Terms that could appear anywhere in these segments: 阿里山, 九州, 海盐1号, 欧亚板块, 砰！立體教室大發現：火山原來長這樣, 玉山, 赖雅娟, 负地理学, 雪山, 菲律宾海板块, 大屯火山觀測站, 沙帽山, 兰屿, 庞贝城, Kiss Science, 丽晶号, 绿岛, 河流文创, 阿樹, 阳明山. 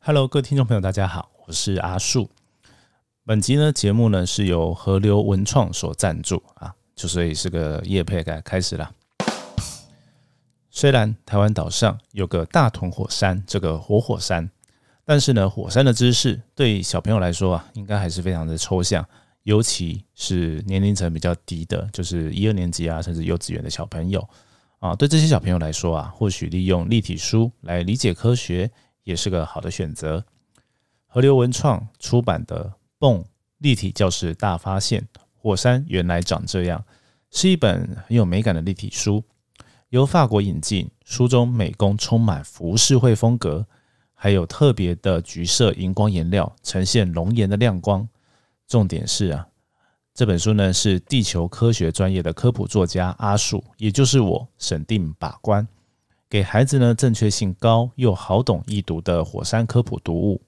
Hello， 各位听众朋友，大家好，我是阿树。本集呢节目呢是由河流文创所赞助啊，所以是个业配开始啦。虽然台湾岛上有个大屯火山这个活火山，但是呢，火山的知识对小朋友来说啊，应该还是非常的抽象，尤其是年龄层比较低的，就是一二年级啊，甚至幼稚园的小朋友啊，对这些小朋友来说啊，或许利用立体书来理解科学，也是个好的选择。河流文创出版的《蹦立体教室大发现：火山原来长这样》是一本很有美感的立体书，由法国引进。书中美工充满浮世绘风格，还有特别的橘色荧光颜料呈现熔岩的亮光。重点是啊，这本书呢是地球科学专业的科普作家阿树，也就是我审定把关。给孩子呢正确性高又好懂易读的火山科普读物。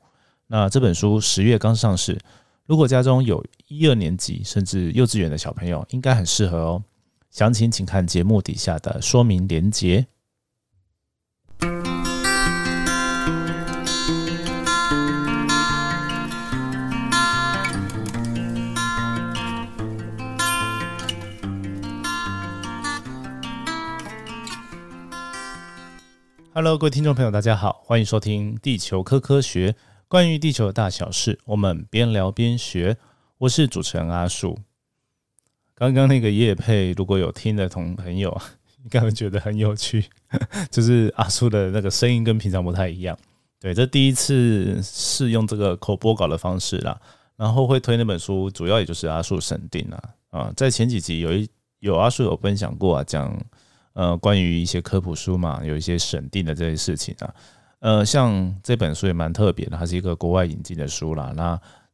那这本书10月刚上市，如果家中有一二年级甚至幼稚园的小朋友，应该很适合哦。详情请看节目底下的说明连结。Hello， 各位听众朋友，大家好，欢迎收听《地球科学》，关于地球的大小事，我们边聊边学。我是主持人阿树。刚刚那个业配，如果有听的朋友，应该会觉得很有趣，就是阿树的那个声音跟平常不太一样。对，这第一次是用这个口播稿的方式啦，然后会推那本书，主要也就是阿树审定啦。在前几集有阿树有分享过啊，讲。关于一些科普书嘛，有一些审定的这些事情啊，像这本书也蛮特别的，它是一个国外引进的书啦。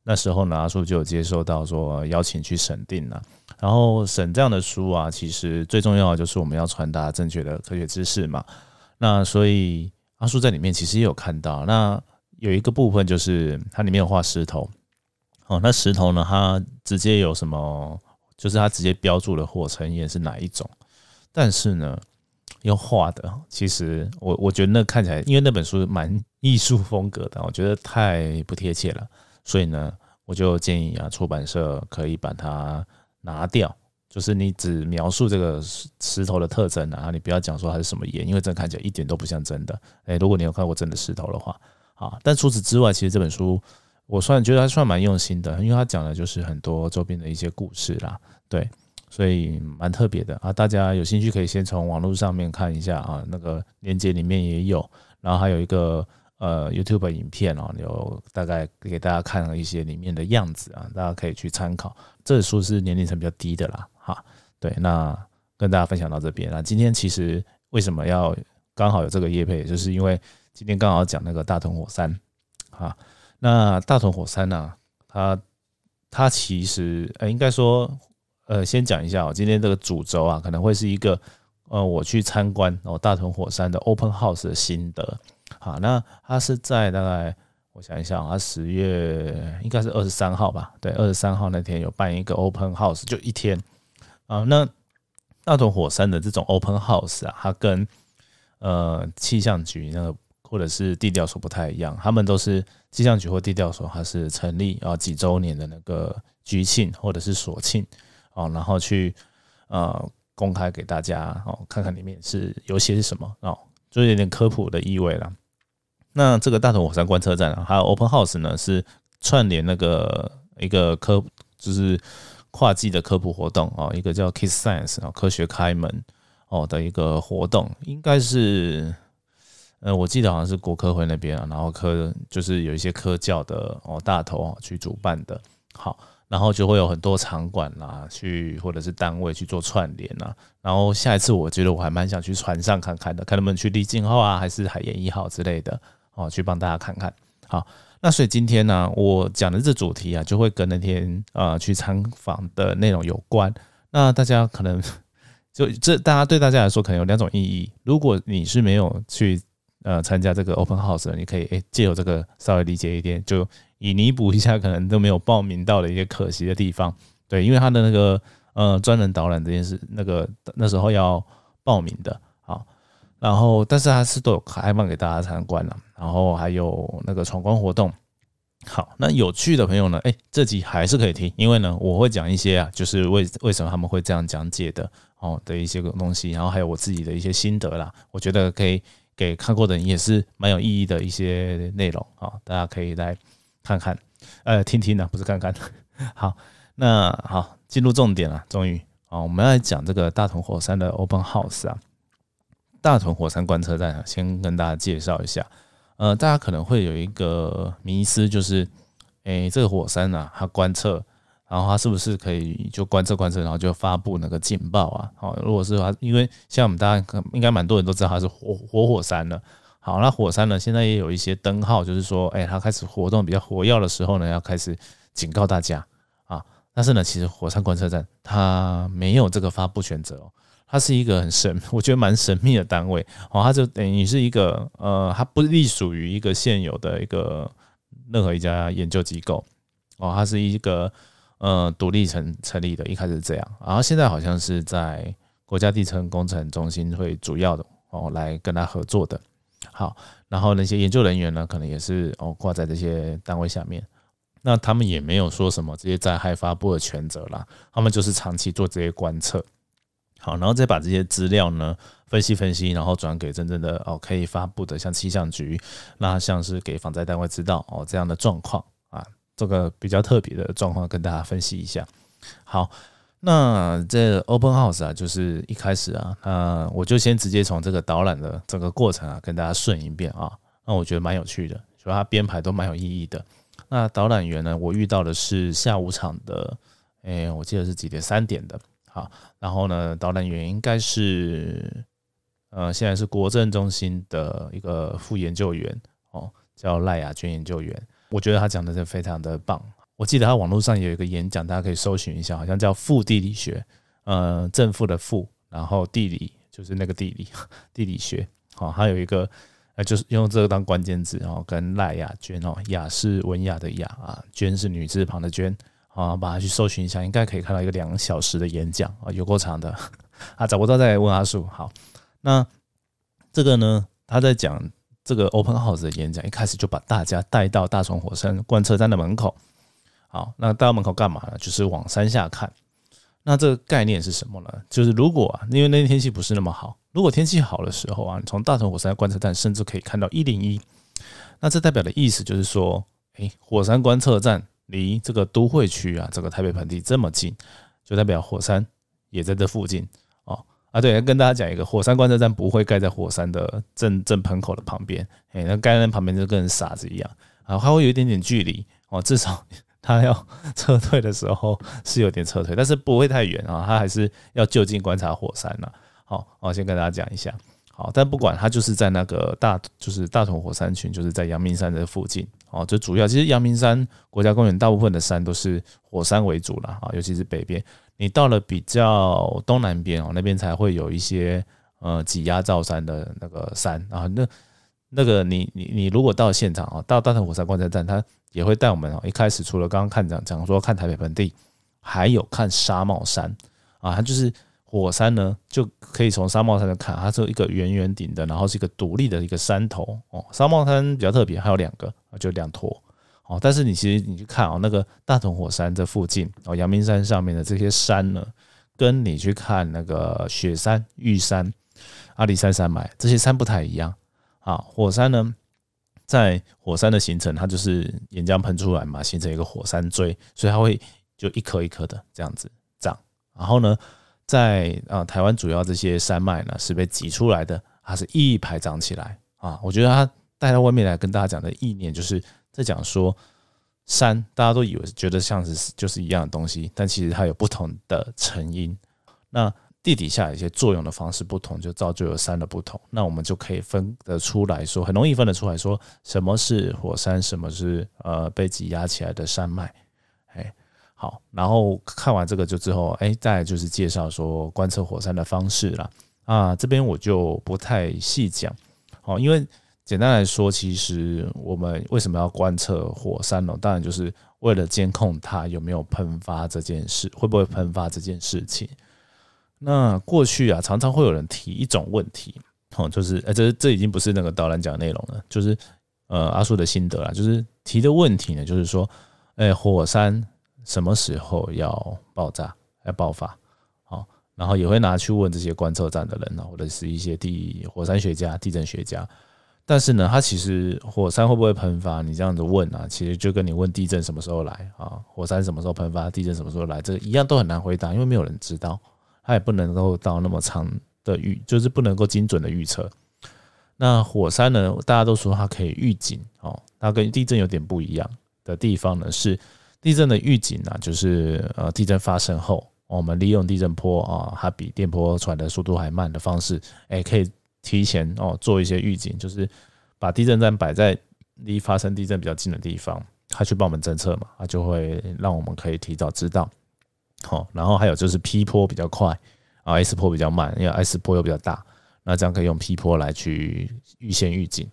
那时候呢，阿树就有接受到说邀请去审定啦。然后审这样的书啊，其实最重要的就是我们要传达正确的科学知识嘛。那所以阿树在里面其实也有看到，那有一个部分就是它里面有画石头，哦，那石头呢，它直接有什么，就是它直接标注了火成岩是哪一种。但是呢，要画的，其实我觉得那看起来，因为那本书蛮艺术风格的，我觉得太不贴切了，所以呢，我就建议啊，出版社可以把它拿掉，就是你只描述这个石头的特征啊，你不要讲说它是什么岩，因为这看起来一点都不像真的。如果你有看过真的石头的话，啊，但除此之外，其实这本书我觉得它算蛮用心的，因为它讲的就是很多周边的一些故事啦，对。所以蛮特别的啊，大家有兴趣可以先从网络上面看一下啊，那个链接里面也有，然后还有一个YouTube 影片啊，有大概给大家看了一些里面的样子啊，大家可以去参考。这书是年龄层比较低的啦，哈，对，那跟大家分享到这边啦。今天其实为什么要刚好有这个业配，就是因为今天刚好讲那个大屯火山啊，那大屯火山啊，它其实应该说。先讲一下哦，今天这个主轴啊，可能会是一个我去参观大屯火山的 Open House 的心得。好，那它是在大概我想一下，它10月应该是23号吧？对，23号那天有办一个 Open House， 就一天啊。那大屯火山的这种 Open House 啊，它跟气象局那个或者是地调所不太一样，他们都是气象局或地调所，它是成立啊几周年的那个局庆或者是所庆。然后去公开给大家看看里面是有些是什么就是有点科普的意味啦。那这个大屯火山观测站还有 Open House 呢，是串联那个一个就是跨季的科普活动一个叫 Kiss Science 科学开门的一个活动，应该是我记得好像是国科会那边，然后就是有一些科教的大头去主办的。好。然后就会有很多场馆啦，或者是单位去做串联啦。然后下一次我觉得我还蛮想去船上看看的，看能不能去丽晶号啊，还是海盐1号之类的去帮大家看看。好，那所以今天呢我讲的这主题啊，就会跟那天去参访的内容有关。那大家可能就大家对大家来说可能有两种意义。如果你是没有去参加这个 Open House 的，你可以借由这个稍微理解一点，就以弥补一下可能都没有报名到的一些可惜的地方。对，因为他的那个专人导览这件事，那时候要报名的。好，然后但是它是都有开放给大家参观了，然后还有那个闯关活动。好，那有趣的朋友呢，这集还是可以听，因为呢我会讲一些就是为什么他们会这样讲解的的一些东西，然后还有我自己的一些心得啦，我觉得可以给看过的人也是蛮有意义的一些内容，大家可以来看看，听听啊，不是看看。好，那好，进入重点了，终于我们要来讲这个大屯火山的 Open House 啊。大屯火山观测站先跟大家介绍一下，大家可能会有一个迷思，就是，这个火山啊，它观测，然后它是不是可以就观测，然后就发布那个警报啊？如果是它，因为像我们大家应该蛮多人都知道它是活火山了。好，那火山呢，现在也有一些灯号，就是说，它开始活动比较活跃的时候呢，要开始警告大家啊。但是呢，其实火山观测站它没有这个发布权责哦。它是一个很神，我觉得蛮神秘的单位，它就等于是一个它不隶属于一个现有的一个任何一家研究机构，它是一个独立成立的，一开始这样，然后现在好像是在国家地层工程中心会主要的来跟它合作的。好，然后那些研究人员呢，可能也是挂在这些单位下面。那他们也没有说什么这些灾害发布的权责啦，他们就是长期做这些观测。好，然后再把这些资料呢分析，然后转给真正的可以发布的，像气象局，那像是给防灾单位知道这样的状况啊，这个比较特别的状况跟大家分析一下。好，那这 Open House 啊，就是一开始啊，那我就先直接从这个导览的整个过程啊跟大家顺一遍啊，那我觉得蛮有趣的，所以它编排都蛮有意义的。那导览员呢，我遇到的是下午场的，我记得是几点？3点的。好，然后呢，导览员应该是，现在是国政中心的一个副研究员叫赖雅娟研究员，我觉得他讲的是非常的棒。我记得他网络上有一个演讲，大家可以搜寻一下，好像叫负地理学，正负的负，然后地理就是那个地理学，他有一个就是用这个当关键字，跟赖雅娟雅是文雅的雅啊，娟是女字旁的娟。把它去搜寻一下，应该可以看到一个2小时的演讲，有够长的啊，找不到再问阿树。好，那这个呢，他在讲这个 Open House 的演讲，一开始就把大家带到大屯火山观测站的门口。好，那带到门口干嘛呢？就是往山下看。那这个概念是什么呢？就是如果因为那天天气不是那么好，如果天气好的时候啊，你从大屯火山观测站甚至可以看到101。那这代表的意思就是说，火山观测站离这个都会区啊，这个台北盆地这么近，就代表火山也在这附近对，跟大家讲一个，火山观测站不会盖在火山的正盆口的旁边，那盖在旁边就跟傻子一样啊，它会有一点点距离至少它要撤退的时候是有点撤退，但是不会太远它还是要就近观察火山啦。好，先跟大家讲一下。好，但不管，它就是在那个大屯火山群，就是在阳明山的附近就主要，其实阳明山国家公园大部分的山都是火山为主啦，尤其是北边，你到了比较东南边那边才会有一些挤压造山的那个山啊，那个你如果到现场到大屯火山观测站，它也会带我们一开始除了刚刚讲说看台北盆地，还有看沙帽山啊，它就是。火山呢，就可以从沙帽山的看，它是一个圆顶的，然后是一个独立的一个山头沙帽山比较特别，还有2个，就2坨但是你去看那个大屯火山这附近阳明山上面的这些山呢，跟你去看那个雪山、玉山、阿里山山脉这些山不太一样火山呢，在火山的形成，它就是岩浆喷出来嘛，形成一个火山锥，所以它会就一颗一颗的这样子长，然后呢。在台湾主要这些山脉呢是被挤出来的，它是一排长起来我觉得它带到外面来跟大家讲的意念，就是在讲说山，大家都以为觉得像是就是一样的东西，但其实它有不同的成因。那地底下一些作用的方式不同，就造就有山的不同。那我们就可以分得出来说，很容易分得出来说什么是火山，什么是被挤压起来的山脉。好，然后看完这个之后，再来就是介绍说观测火山的方式啦。这边我就不太细讲，因为简单来说，其实我们为什么要观测火山呢？当然就是为了监控它有没有喷发这件事，会不会喷发这件事情。那过去常常会有人提一种问题，就是这已经不是那个导览讲内容了，就是阿树的心得啦，就是提的问题呢，就是说，火山什么时候要爆炸、要爆发？好，然后也会拿去问这些观测站的人，或者是一些火山学家、地震学家。但是呢，他其实火山会不会喷发，你这样子问啊，其实就跟你问地震什么时候来啊，火山什么时候喷发，地震什么时候来，这个一样都很难回答，因为没有人知道，他也不能够到那么长的就是不能够精准的预测。那火山呢，大家都说它可以预警，它跟地震有点不一样的地方呢是，地震的预警啊，就是地震发生后，我们利用地震波啊，它比电波传的速度还慢的方式，可以提前做一些预警，就是把地震站摆在离发生地震比较近的地方，它去帮我们侦测嘛，它就会让我们可以提早知道。然后还有就是 P 波比较快啊 ，S 波比较慢，因为 S 波又比较大，那这样可以用 P 波来去预先预警。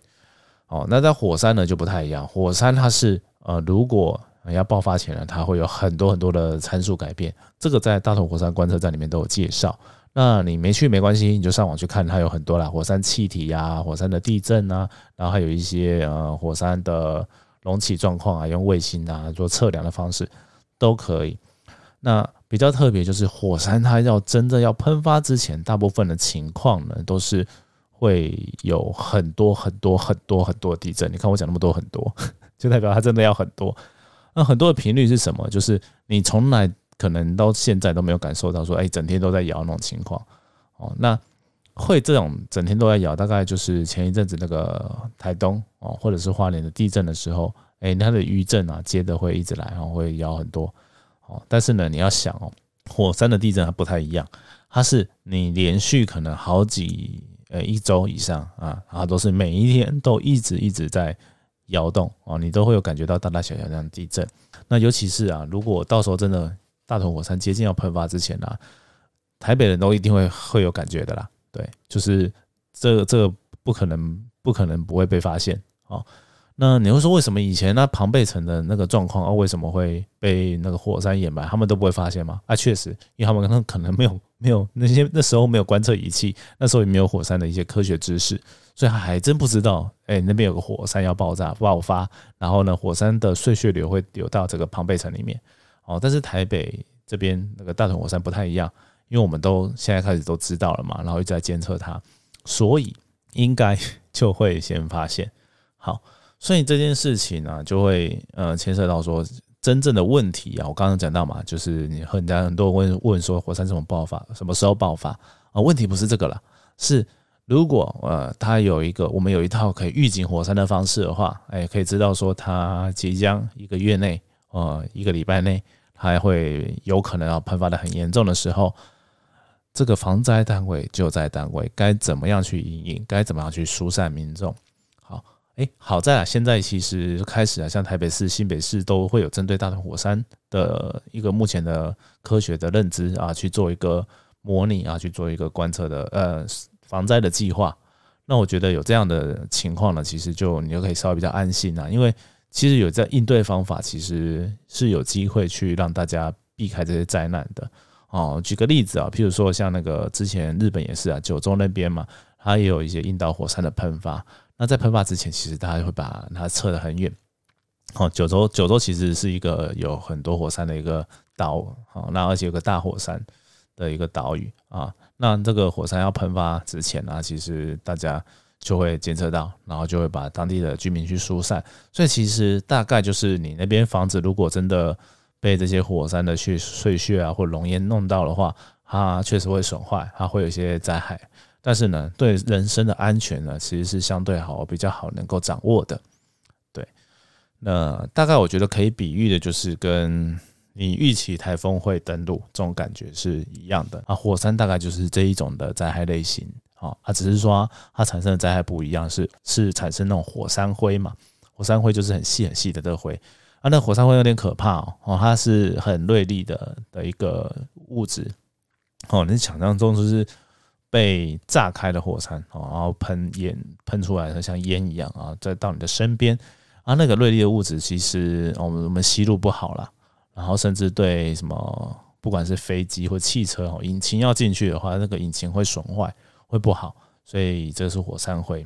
那在火山呢就不太一样，火山它是如果要爆发前呢，它会有很多很多的参数改变，这个在大同火山观测站里面都有介绍。那你没去没关系，你就上网去看，它有很多啦，火山气体啊，火山的地震啊，然后还有一些火山的隆起状况啊，用卫星啊做测量的方式都可以。那比较特别就是火山它要真正要喷发之前，大部分的情况呢都是会有很多很多很多很多地震。你看我讲那么多很多，就代表它真的要很多。那很多的频率是什么？就是你从来可能到现在都没有感受到说，整天都在摇那种情况。那会这种整天都在摇，大概就是前一阵子那个台东或者是花莲的地震的时候，它的余震啊接的会一直来，然后会摇很多。但是呢，你要想火山的地震它不太一样，它是你连续可能好一周以上啊，它都是每一天都一直在摇动哦，你都会有感觉到大大小小这样的地震。那尤其是啊，如果到时候真的大同火山接近要喷发之前啊，台北人都一定会有感觉的啦。对，就是这个不可能不会被发现哦。那你会说为什么以前那庞贝城的那个状况啊，为什么会被那个火山掩埋，他们都不会发现吗？啊，确实，因为他们可能没有那时候没有观测仪器，那时候也没有火山的一些科学知识，所以他还真不知道，那边有个火山要爆发，然后呢，火山的碎屑流会流到这个庞贝城里面。但是台北这边那个大屯火山不太一样，因为我们都现在开始都知道了嘛，然后一直在监测它，所以应该就会先发现。好。所以这件事情啊，就会牵涉到说真正的问题啊。我刚刚讲到嘛，就是你和人家很多人问说火山什么时候爆发啊？问题不是这个啦，是如果它我们有一套可以预警火山的方式的话，可以知道说它即将一个月内一个礼拜内，它会有可能要喷发的很严重的时候，这个防灾单位、救灾单位该怎么样去因应，该怎么样去疏散民众？好在啊，现在其实开始啊，像台北市、新北市都会有针对大屯火山的一个目前的科学的认知啊，去做一个模拟啊，去做一个观测的防灾的计划。那我觉得有这样的情况呢，其实你就可以稍微比较安心啊，因为其实有这应对方法，其实是有机会去让大家避开这些灾难的。举个例子啊，譬如说像那个之前日本也是啊，九州那边嘛，它也有一些应到火山的喷发。那在喷发之前，其实大家会把它测得很远。九州其实是一个有很多火山的一个岛，那而且有个大火山的一个岛屿啊。那这个火山要喷发之前啊，其实大家就会监测到，然后就会把当地的居民去疏散。所以其实大概就是你那边房子如果真的被这些火山的碎屑啊或熔岩弄到的话，它确实会损坏，它会有一些灾害。但是呢，对人身的安全呢，其实是相对比较好能够掌握的。对，那大概我觉得可以比喻的就是跟你预期台风会登陆这种感觉是一样的啊。火山大概就是这一种的灾害类型啊，它只是说它产生的灾害不一样，是产生那种火山灰嘛，火山灰就是很细很细的这个灰啊，那火山灰有点可怕它是很锐利的一个物质你想象中就是。被炸开的火山，然后喷出来，像烟一样啊，再到你的身边啊，那个锐利的物质其实我们吸入不好啦，然后甚至对什么不管是飞机或汽车引擎要进去的话，那个引擎会损坏，会不好，所以这是火山灰。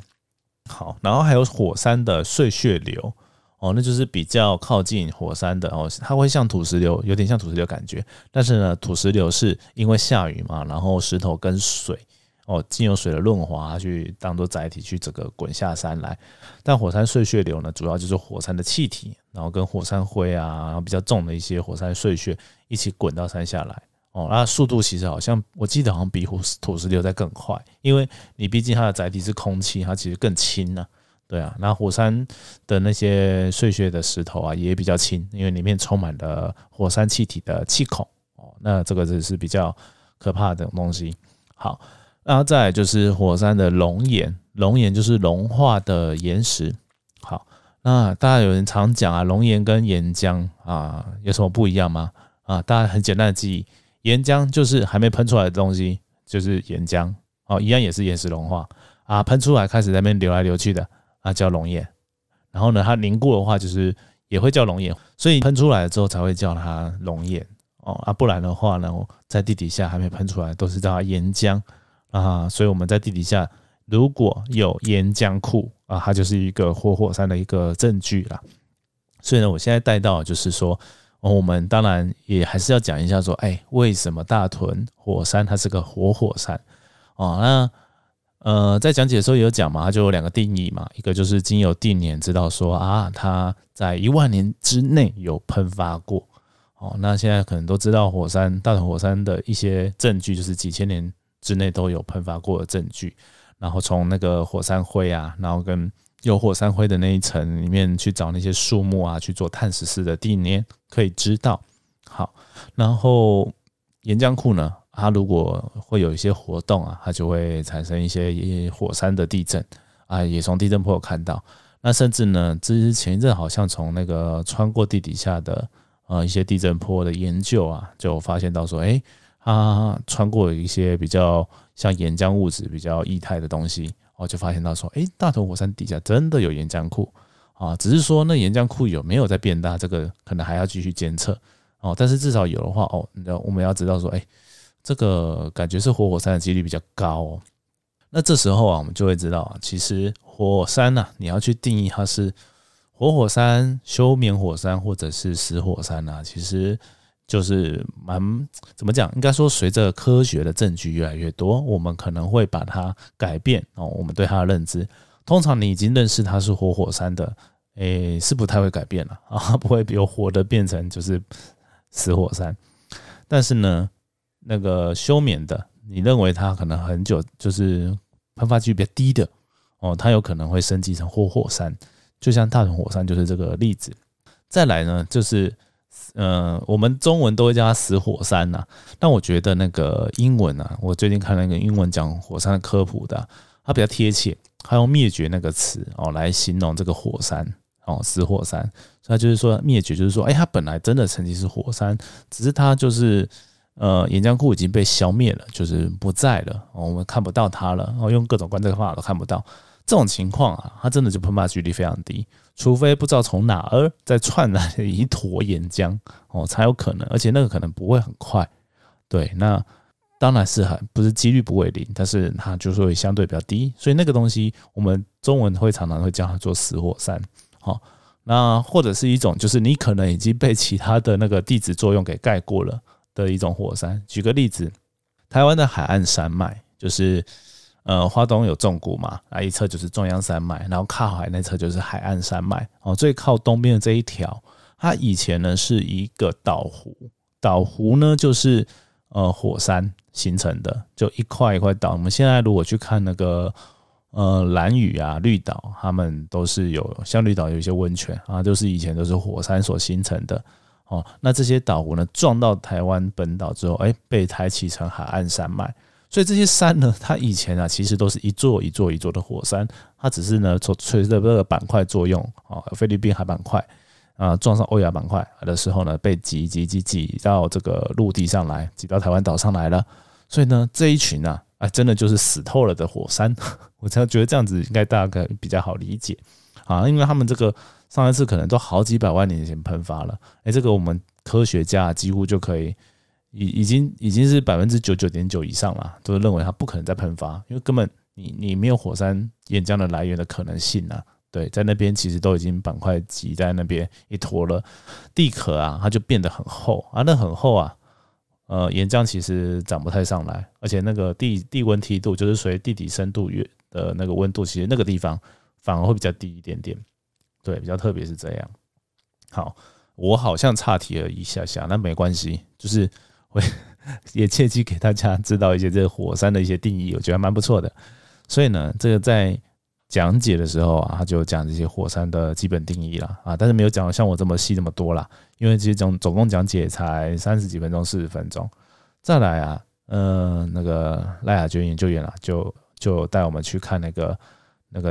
好，然后还有火山的碎屑流哦，那就是比较靠近火山的哦，它会像土石流，有点像土石流感觉，但是呢，土石流是因为下雨嘛，然后石头跟水哦，经由水的润滑去当作载体去整个滚下山来。但火山碎屑流呢，主要就是火山的气体，然后跟火山灰啊，然后比较重的一些火山碎屑一起滚到山下来。哦，那速度其实好像我记得好像比土石流在更快，因为你毕竟它的载体是空气，它其实更轻啊。对啊，那火山的那些碎屑的石头啊也比较轻，因为里面充满了火山气体的气孔。哦，那这个就是比较可怕的东西。好，那再来就是火山的熔岩，熔岩就是融化的岩石。好，那大家有人常讲啊，熔岩跟岩浆啊有什么不一样吗？啊，大家很简单的记忆。岩浆就是还没喷出来的东西，就是岩浆哦，一样也是岩石融化啊，喷出来开始在那边流来流去的啊，叫熔岩。然后呢，它凝固的话，就是也会叫熔岩，所以喷出来之后才会叫它熔岩哦啊，不然的话呢，在地底下还没喷出来都是叫它岩浆啊，所以我们在地底下如果有岩浆库啊，它就是一个火山的一个证据啦。所以呢，我现在带到就是说。我们当然也还是要讲一下说，为什么大屯火山它是个活火山？哦，那在讲解的时候也有讲嘛，它就有两个定义嘛，一个就是经由定年知道说啊，它在10000年之内有喷发过。哦，那现在可能都知道大屯火山的一些证据，就是几千年之内都有喷发过的证据。然后从那个火山灰啊，然后跟有火山灰的那一层里面去找那些树木啊，去做碳14的地年可以知道。好，然后岩浆库呢，它如果会有一些活动啊，它就会产生一些火山的地震啊，也从地震波有看到。那甚至呢，之前一阵好像从那个穿过地底下的一些地震波的研究啊，就发现到说，它穿过一些比较像岩浆物质比较液态的东西。就发现到说，大屯火山底下真的有岩浆库啊，只是说那岩浆库有没有在变大，这个可能还要继续监测哦。但是至少有的话哦，我们要知道说，这个感觉是活火山的几率比较高哦。那这时候啊，我们就会知道啊，其实活火山啊，你要去定义它是活火山、休眠火山或者是死火山啊，其实。就是怎么讲？应该说，随着科学的证据越来越多，我们可能会把它改变哦。我们对它的认知，通常你已经认识它是活火山的，是不太会改变了啊，不会由活的变成就是死火山。但是呢，那个休眠的，你认为它可能很久就是喷发几率比较低的哦，它有可能会升级成活火山，就像大屯火山就是这个例子。再来呢，就是。我们中文都会叫它死火山呐、啊，但我觉得那个英文啊，我最近看那个英文讲火山的科普的、啊，它比较贴切，它用灭绝那个词哦来形容这个火山哦，死火山，所以它就是说灭绝，就是说，它本来真的曾经是火山，只是它就是岩浆库已经被消灭了，就是不在了，我们看不到它了，用各种观测方法都看不到。这种情况啊，它真的就喷发几率非常低，除非不知道从哪儿再窜来一坨岩浆哦，才有可能，而且那个可能不会很快。对，那当然是不是几率不为零，但是它就是会相对比较低，所以那个东西我们中文会常常会叫它做死火山。好，那或者是一种就是你可能已经被其他的那个地质作用给盖过了的一种火山。举个例子，台湾的海岸山脉就是。花东有纵谷嘛，一侧就是中央山脉，然后靠海那侧就是海岸山脉。最靠东边的这一条，它以前呢是一个岛湖，岛湖呢就是火山形成的，就一块一块岛。我们现在如果去看那个兰屿啊、绿岛，他们都是有像绿岛有一些温泉啊，就是以前都是火山所形成的。那这些岛湖呢撞到台湾本岛之后，被抬起成海岸山脉。所以这些山呢，它以前啊，其实都是一座一座一座的火山，它只是呢，随着这个板块作用啊，菲律宾海板块啊撞上欧亚板块的时候呢，被挤到这个陆地上来，挤到台湾岛上来了。所以呢，这一群啊，真的就是死透了的火山。我才觉得这样子应该大概比较好理解啊，因为他们这个上一次可能都好几百万年前喷发了，这个我们科学家几乎就可以。已经是 99.9% 以上了，都认为它不可能再喷发，因为根本你没有火山岩浆的来源的可能性啊。对，在那边其实都已经板块挤在那边一坨了，地壳啊它就变得很厚啊，那很厚啊，岩浆其实长不太上来，而且那个 地温梯度就是随地底深度的那个温度，其实那个地方反而会比较低一点点，对，比较特别是这样。好，我好像岔题了一下下，那没关系，就是我也切记给大家知道一些这火山的一些定义，我觉得还蛮不错的。所以呢，这个在讲解的时候啊，他就讲这些火山的基本定义啦，啊，但是没有讲像我这么细这么多啦，因为其实总共讲解才30几分钟、40分钟。再来啊，那个赖雅娟研究员啦，就带我们去看那个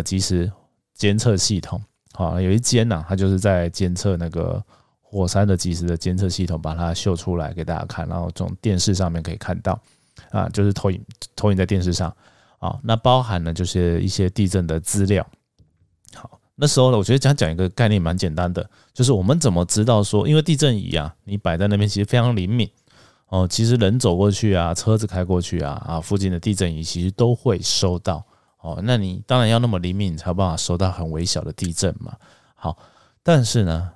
即时监测系统。好，有一间呐，它就是在监测那个火山的即时的监测系统，把它秀出来给大家看，然后从电视上面可以看到，啊，就是投影在电视上。好，那包含了就是一些地震的资料。好，那时候呢，我觉得讲一个概念蛮简单的，就是我们怎么知道说，因为地震仪啊，你摆在那边其实非常灵敏哦，其实人走过去啊，车子开过去啊，附近的地震仪其实都会收到哦。那你当然要那么灵敏，你才有办法收到很微小的地震嘛。好，但是呢，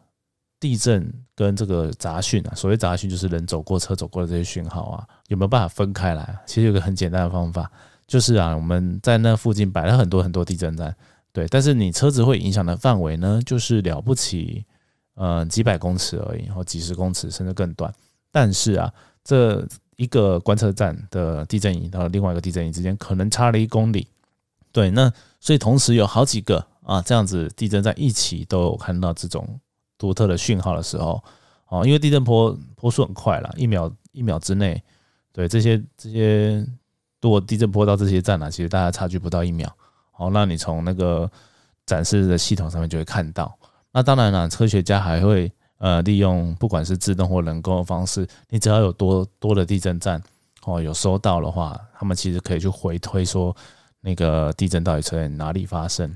地震跟这个杂讯啊，所谓杂讯就是人走过、车走过的这些讯号啊，有没有办法分开来？其实有个很简单的方法。就是啊，我们在那附近摆了很多很多地震站，对，但是你车子会影响的范围呢，就是了不起，几百公尺而已，或几十公尺甚至更短。但是啊，这一个观测站的地震仪到另外一个地震仪之间，可能差了1公里，对，那所以同时有好几个啊这样子地震站一起都有看到这种独特的讯号的时候，哦，因为地震波速很快啦，一秒之内，对这些。如果地震波到这些站啊，其实大家差距不到1秒。好，那你从那个展示的系统上面就会看到。那当然啦，科学家还会利用不管是自动或人工的方式，你只要有多的地震站哦有收到的话，他们其实可以去回推说那个地震到底在哪里发生。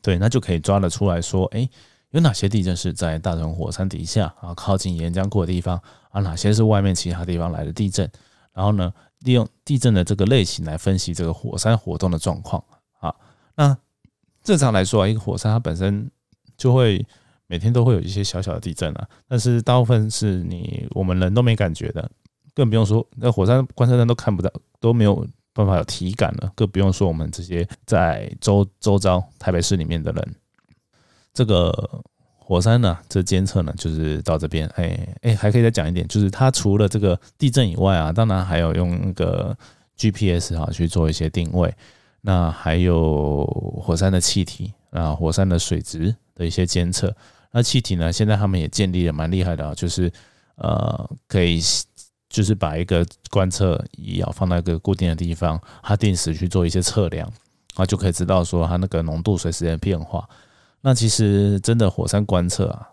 对，那就可以抓得出来说，哎，有哪些地震是在大屯火山底下啊靠近岩浆库的地方啊，哪些是外面其他地方来的地震。然后呢，利用地震的这个类型来分析这个火山活动的状况啊。那正常来说啊，一个火山它本身就会每天都会有一些小小的地震啊，但是大部分是我们人都没感觉的，更不用说那火山观测站都看不到，都没有办法有体感了，更不用说我们这些在周遭台北市里面的人。这个火山呢，这监测呢就是到这边，还可以再讲一点，就是它除了这个地震以外啊，当然还有用那个 GPS 啊去做一些定位，那还有火山的气体啊，火山的水质的一些监测。那气体呢，现在他们也建立了蛮厉害的，就是可以就是把一个观测仪啊放到一个固定的地方，它定时去做一些测量，啊就可以知道说它那个浓度随时间变化。那其实真的火山观测啊，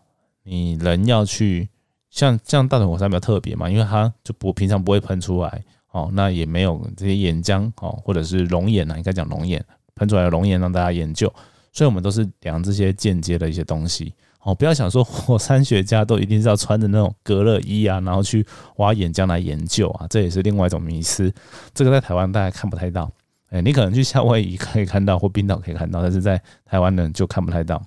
你人要去像大屯火山比较特别嘛，因为它就平常不会喷出来哦，那也没有这些岩浆哦，或者是熔岩啊，应该讲熔岩喷出来的熔岩让大家研究，所以我们都是量这些间接的一些东西哦，不要想说火山学家都一定是要穿着那种隔热衣啊，然后去挖岩浆来研究啊，这也是另外一种迷思，这个在台湾大家看不太到。你可能去夏威夷可以看到，或冰岛可以看到，但是在台湾人就看不太到。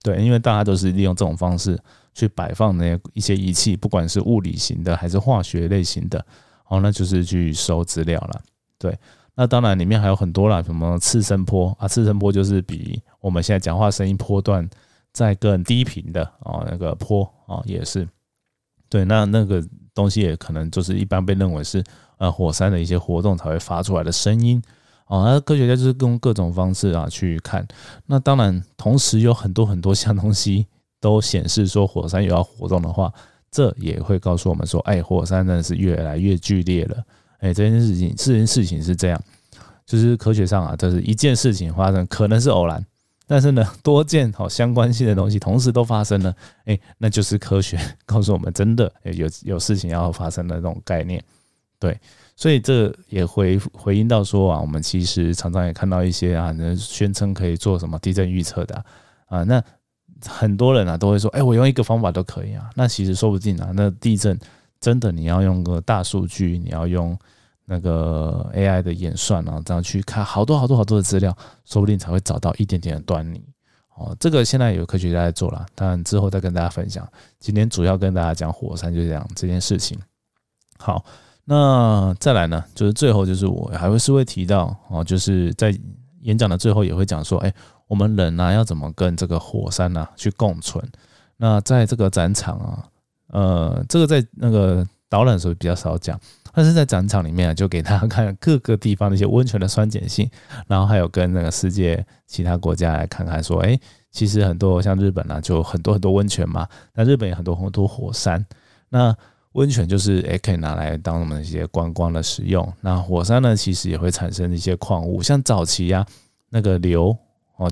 对，因为大家都是利用这种方式去摆放那一些仪器，不管是物理型的还是化学类型的，哦，那就是去收资料了。对，那当然里面还有很多啦，什么次声波啊，次声波就是比我们现在讲话声音波段再更低频的哦，那个波哦也是。对，那个东西也可能就是一般被认为是火山的一些活动才会发出来的声音。哦，科学家就是用各种方式啊去看，那当然同时有很多很多项东西都显示说火山有要活动的话，这也会告诉我们说，哎，火山真的是越来越剧烈了。哎，这件事情是这样，就是科学上啊，这是一件事情发生可能是偶然，但是呢多件好相关性的东西同时都发生了，哎，那就是科学告诉我们真的有事情要发生的那种概念。对，所以这也回应到说啊，我们其实常常也看到一些啊，宣称可以做什么地震预测的 那很多人啊都会说，哎，我用一个方法都可以啊。那其实说不定啊，那地震真的你要用个大数据，你要用那个 AI 的演算啊，这样去看好多的资料，说不定才会找到一点点的端倪。这个现在有科学家在做了，当然之后再跟大家分享。今天主要跟大家讲火山就讲这件事情。好，那再来呢，就是最后就是我还会提到，就是在演讲的最后也会讲说，我们人啊要怎么跟这个火山啊去共存。那在这个展场啊，这个在那个导览的时候比较少讲，但是在展场里面、就给大家看各个地方的一些温泉的酸碱性，然后还有跟那个世界其他国家来看看说，其实很多像日本啊，就很多温泉嘛，那日本也很多火山，那温泉就是可以拿来当我们一些观光的使用，那火山呢其实也会产生一些矿物，像早期啊那个硫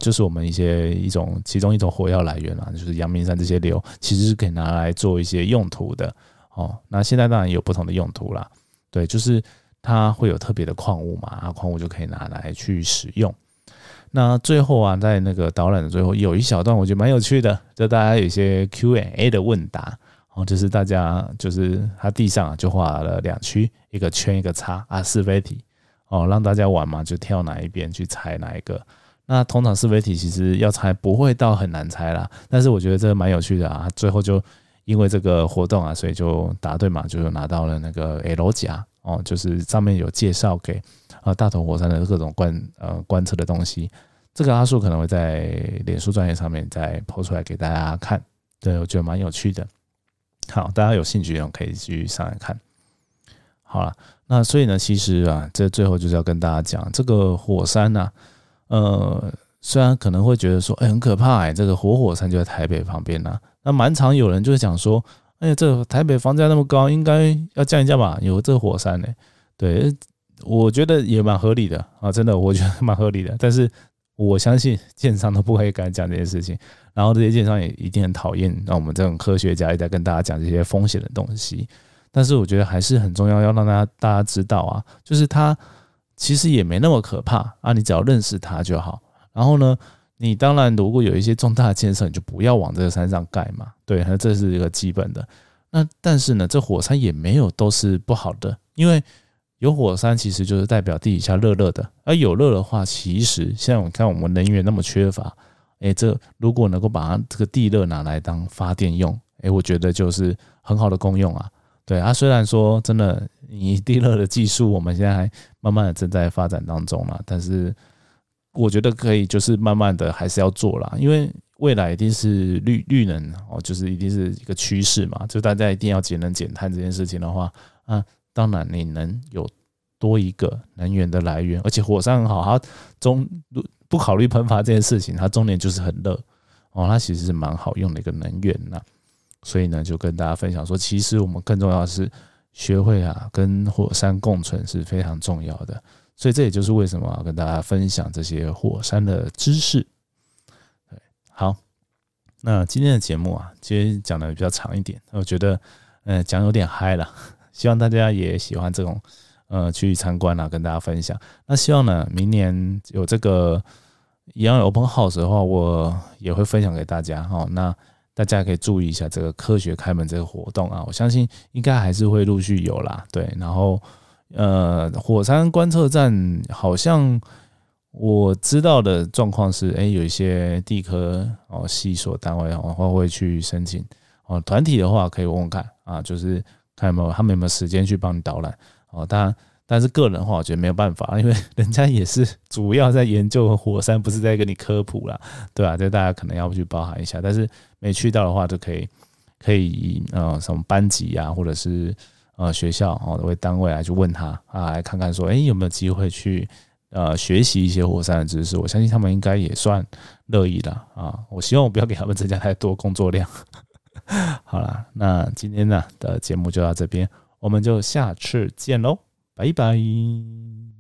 就是我们一种其中一种火药来源啊，就是阳明山这些硫其实是可以拿来做一些用途的。那现在当然有不同的用途啦，对，就是它会有特别的矿物嘛，矿物就可以拿来去使用。那最后啊，在那个导览的最后有一小段我觉得蛮有趣的，就大家有一些 Q&A 的问答，就是大家就是他地上、就画了两区，一个圈一个叉啊，是非题，让大家玩嘛，就跳哪一边去猜哪一个。那通常是非题其实要猜不会到很难猜啦，但是我觉得这蛮有趣的啊，最后就因为这个活动啊，所以就答对嘛，就拿到了那个 L 夹就是上面有介绍给大同火山的各种观测的东西。这个阿树可能会在脸书专页上面再 po 出来给大家看，对，我觉得蛮有趣的。好，大家有兴趣可以去上来看。好了，那所以呢，其实啊，这最后就是要跟大家讲，这个火山啊，虽然可能会觉得说，很可怕这个火山就在台北旁边啊，那蛮常有人就会讲说，这台北房价那么高，应该要降一降吧，有这火山对，我觉得也蛮合理的啊，真的，我觉得蛮合理的。但是我相信建商都不会敢讲这些事情，然后这些建商也一定很讨厌让我们这种科学家一直在跟大家讲这些风险的东西。但是我觉得还是很重要，要让大家知道啊，就是它其实也没那么可怕啊，你只要认识它就好。然后呢？你当然，如果有一些重大的建设，你就不要往这个山上盖嘛，对，这是一个基本的。那但是呢，这火山也没有都是不好的，因为有火山其实就是代表地底下热热的，而有热的话，其实像我看我们能源那么缺乏，这如果能够把它这个地热拿来当发电用，我觉得就是很好的功用啊。对啊，虽然说真的，你地热的技术我们现在还慢慢的正在发展当中啦，但是。我觉得可以，就是慢慢的还是要做啦，因为未来一定是绿能就是一定是一个趋势嘛，就大家一定要节能减碳这件事情的话，当然你能有多一个能源的来源，而且火山很好，它不考虑喷发这件事情，它终年就是很热它其实是蛮好用的一个能源啦。所以呢，就跟大家分享说，其实我们更重要的是学会跟火山共存是非常重要的。所以这也就是为什么要跟大家分享这些火山的知识。好，那今天的节目今天讲的比较长一点，我觉得讲有点嗨了，希望大家也喜欢这种去参观跟大家分享。那希望呢，明年有这个一样 Open House 的话，我也会分享给大家那大家可以注意一下这个科学开门这个活动我相信应该还是会陆续有啦，对，然后。火山观测站好像我知道的状况是，有一些地科系所单位会去申请团体的话可以问问看就是看他们有没有时间去帮你导览当然，但是个人的话我觉得没有办法，因为人家也是主要在研究火山，不是在跟你科普啦，对吧？这大家可能要去包含一下，但是没去到的话就可以以什么班级或者是。学校为单位来去问他来看看说，有没有机会去学习一些火山的知识？我相信他们应该也算乐意了我希望我不要给他们增加太多工作量。好啦，那今天的节目就到这边，我们就下次见喽，拜拜。